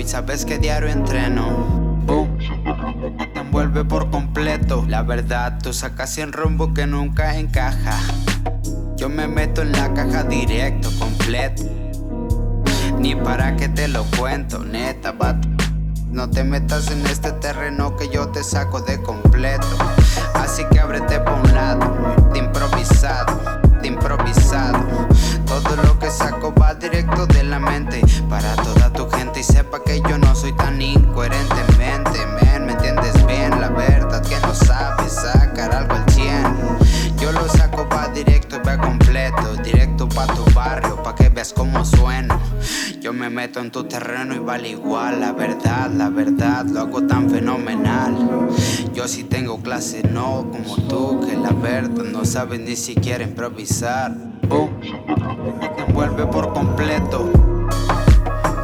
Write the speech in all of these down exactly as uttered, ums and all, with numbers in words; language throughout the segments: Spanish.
Y sabes que diario entreno. Boom, te envuelve por completo. La verdad, tú sacas sin rumbo que nunca encaja. Yo me meto en la caja directo, completo. Ni para que te lo cuento, neta, vato. No te metas en este terreno que yo te saco de completo. Así que ábrete pa' un lado, de improvisado, de improvisado. Todo lo que saco va directo de la mente para toda tu gente y sepa que yo no soy tan incoherentemente, men, me entiendes bien, la verdad que no sabes sacar algo al cien. Yo lo saco va directo y va completo, directo pa' tu barrio, pa' que veas cómo sueno. Yo me meto en tu terreno y vale igual, la verdad, la verdad, lo hago tan fenomenal. Yo sí tengo clase, no como tú, que la verdad no sabes ni siquiera improvisar. Boom. Te envuelve por completo.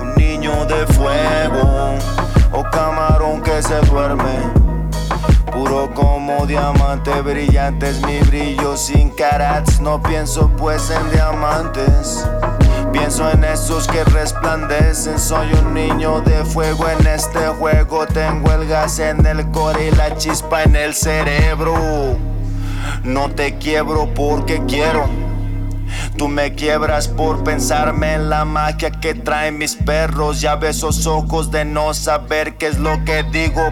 Un niño de fuego, o camarón que se duerme. Puro como diamante, brillante es mi brillo sin carats. No pienso pues en diamantes, pienso en esos que resplandecen. Soy un niño de fuego en este juego. Tengo el gas en el core y la chispa en el cerebro. No te quiebro porque quiero, tú me quiebras por pensarme en la magia que traen mis perros. Ya ves esos ojos de no saber qué es lo que digo.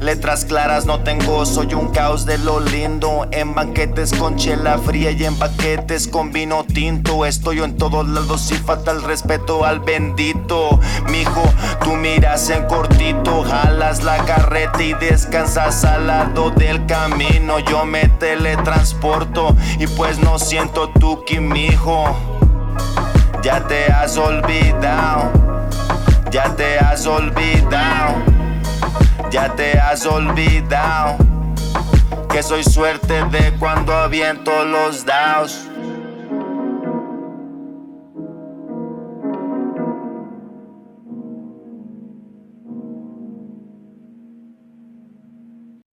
Letras claras no tengo, soy un caos de lo lindo. En banquetes con chela fría y en baquetes con vino tinto. Estoy en todos lados y falta el respeto al bendito. Mijo, tú miras en cortito, jalas la carreta y descansas al lado del camino. Yo me teletransporto y pues no siento tu que mijo. Ya te has olvidado, ya te has olvidado. Ya te has olvidado que soy suerte de cuando aviento los dados.